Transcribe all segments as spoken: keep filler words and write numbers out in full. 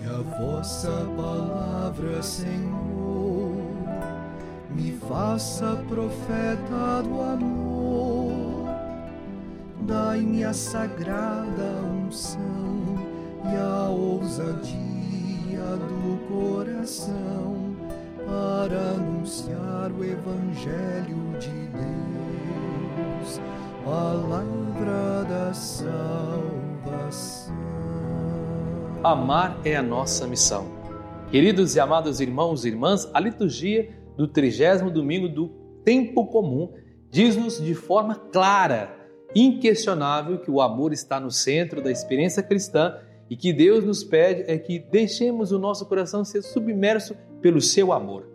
que a vossa palavra, Senhor, me faça profeta do amor. Dai-me a sagrada unção e a ousadia do coração para anunciar o Evangelho de Deus, palavra da salvação. Amar é a nossa missão. Queridos e amados irmãos e irmãs, a liturgia do trigésimo domingo do Tempo Comum diz-nos de forma clara, inquestionável, que o amor está no centro da experiência cristã e que Deus nos pede é que deixemos o nosso coração ser submerso pelo seu amor.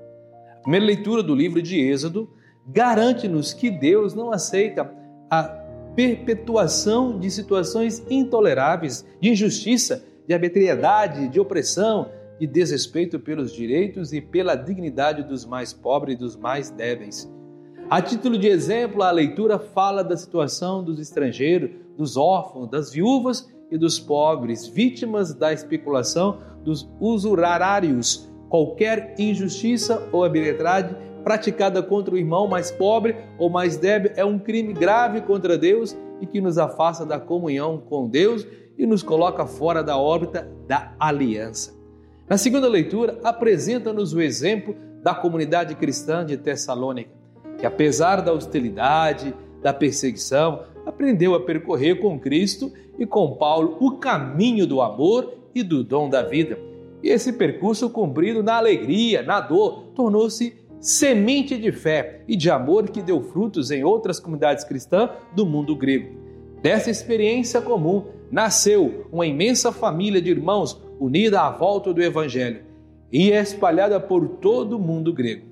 A primeira leitura do livro de Êxodo garante-nos que Deus não aceita a perpetuação de situações intoleráveis, de injustiça, de arbitrariedade, de opressão, de desrespeito pelos direitos e pela dignidade dos mais pobres e dos mais débeis. A título de exemplo, a leitura fala da situação dos estrangeiros, dos órfãos, das viúvas e dos pobres, vítimas da especulação dos usurários. Qualquer injustiça ou arbitrariedade praticada contra o irmão mais pobre ou mais débil é um crime grave contra Deus e que nos afasta da comunhão com Deus e nos coloca fora da órbita da aliança. Na segunda leitura, apresenta-nos o exemplo da comunidade cristã de Tessalônica, que apesar da hostilidade, da perseguição, aprendeu a percorrer com Cristo e com Paulo o caminho do amor e do dom da vida. E esse percurso cumprido na alegria, na dor, tornou-se semente de fé e de amor que deu frutos em outras comunidades cristãs do mundo grego. Dessa experiência comum, nasceu uma imensa família de irmãos unida à volta do Evangelho e é espalhada por todo o mundo grego.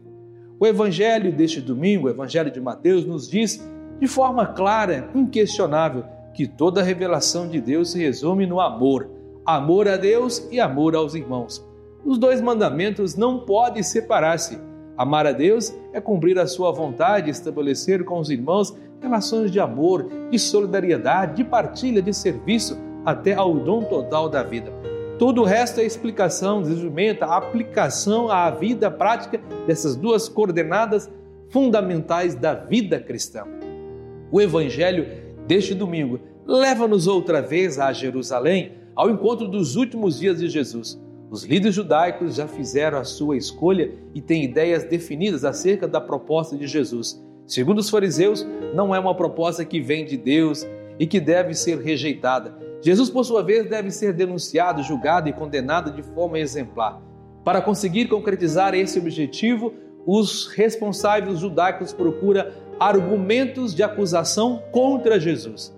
O Evangelho deste domingo, o Evangelho de Mateus, nos diz de forma clara, inquestionável, que toda a revelação de Deus se resume no amor. Amor a Deus e amor aos irmãos. Os dois mandamentos não podem separar-se. Amar a Deus é cumprir a sua vontade, estabelecer com os irmãos relações de amor, de solidariedade, de partilha, de serviço, até ao dom total da vida. Todo o resto é explicação, desenvolvimento, aplicação à vida prática dessas duas coordenadas fundamentais da vida cristã. O Evangelho deste domingo leva-nos outra vez a Jerusalém, ao encontro dos últimos dias de Jesus. Os líderes judaicos já fizeram a sua escolha e têm ideias definidas acerca da proposta de Jesus. Segundo os fariseus, não é uma proposta que vem de Deus e que deve ser rejeitada. Jesus, por sua vez, deve ser denunciado, julgado e condenado de forma exemplar. Para conseguir concretizar esse objetivo, os responsáveis judaicos procuram argumentos de acusação contra Jesus.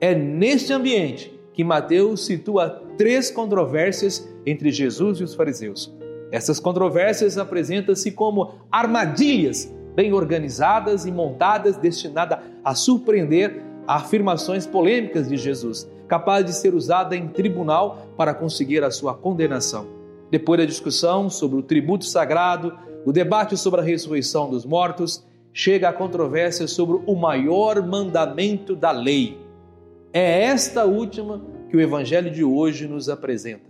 É neste ambiente que Mateus situa três controvérsias entre Jesus e os fariseus. Essas controvérsias apresentam-se como armadilhas bem organizadas e montadas, destinadas a surpreender afirmações polêmicas de Jesus, capaz de ser usada em tribunal para conseguir a sua condenação. Depois da discussão sobre o tributo sagrado, o debate sobre a ressurreição dos mortos, chega a controvérsia sobre o maior mandamento da lei. É esta última que o Evangelho de hoje nos apresenta.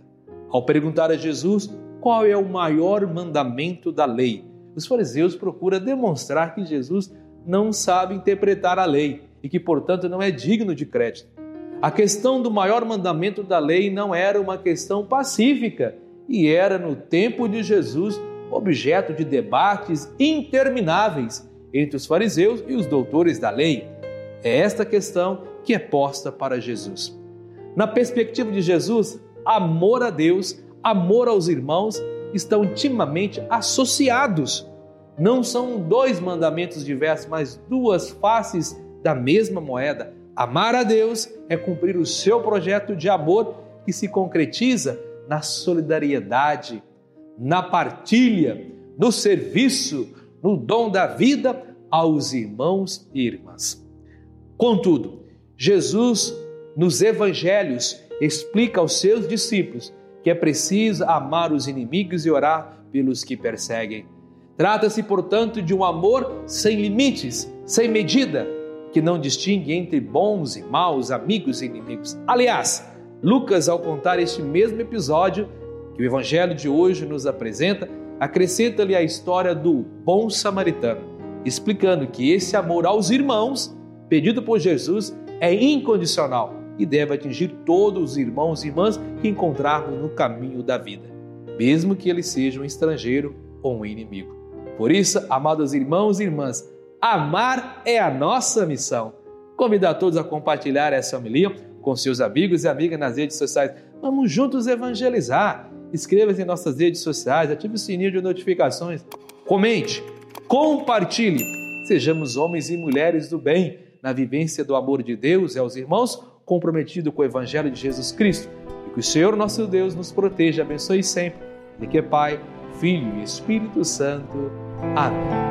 Ao perguntar a Jesus qual é o maior mandamento da lei, os fariseus procuram demonstrar que Jesus não sabe interpretar a lei e que, portanto, não é digno de crédito. A questão do maior mandamento da lei não era uma questão pacífica e era, no tempo de Jesus, objeto de debates intermináveis entre os fariseus e os doutores da lei. É esta questão que é posta para Jesus. Na perspectiva de Jesus, amor a Deus, amor aos irmãos estão intimamente associados. Não são dois mandamentos diversos, mas duas faces da mesma moeda. Amar a Deus é cumprir o seu projeto de amor que se concretiza na solidariedade, na partilha, no serviço, no dom da vida aos irmãos e irmãs. Contudo, Jesus, nos evangelhos, explica aos seus discípulos que é preciso amar os inimigos e orar pelos que perseguem. Trata-se, portanto, de um amor sem limites, sem medida, que não distingue entre bons e maus, amigos e inimigos. Aliás, Lucas, ao contar este mesmo episódio, que o Evangelho de hoje nos apresenta, acrescenta-lhe a história do bom samaritano, explicando que esse amor aos irmãos, pedido por Jesus, é incondicional e deve atingir todos os irmãos e irmãs que encontrarmos no caminho da vida, mesmo que ele seja um estrangeiro ou um inimigo. Por isso, amados irmãos e irmãs, amar é a nossa missão. Convido a todos a compartilhar essa homilia com seus amigos e amigas nas redes sociais. Vamos juntos evangelizar. Inscreva-se em nossas redes sociais, ative o sininho de notificações, comente, compartilhe. Sejamos homens e mulheres do bem, na vivência do amor de Deus e aos irmãos, comprometido com o Evangelho de Jesus Cristo. E que o Senhor nosso Deus nos proteja, abençoe sempre. E que é Pai, Filho e Espírito Santo. Amém.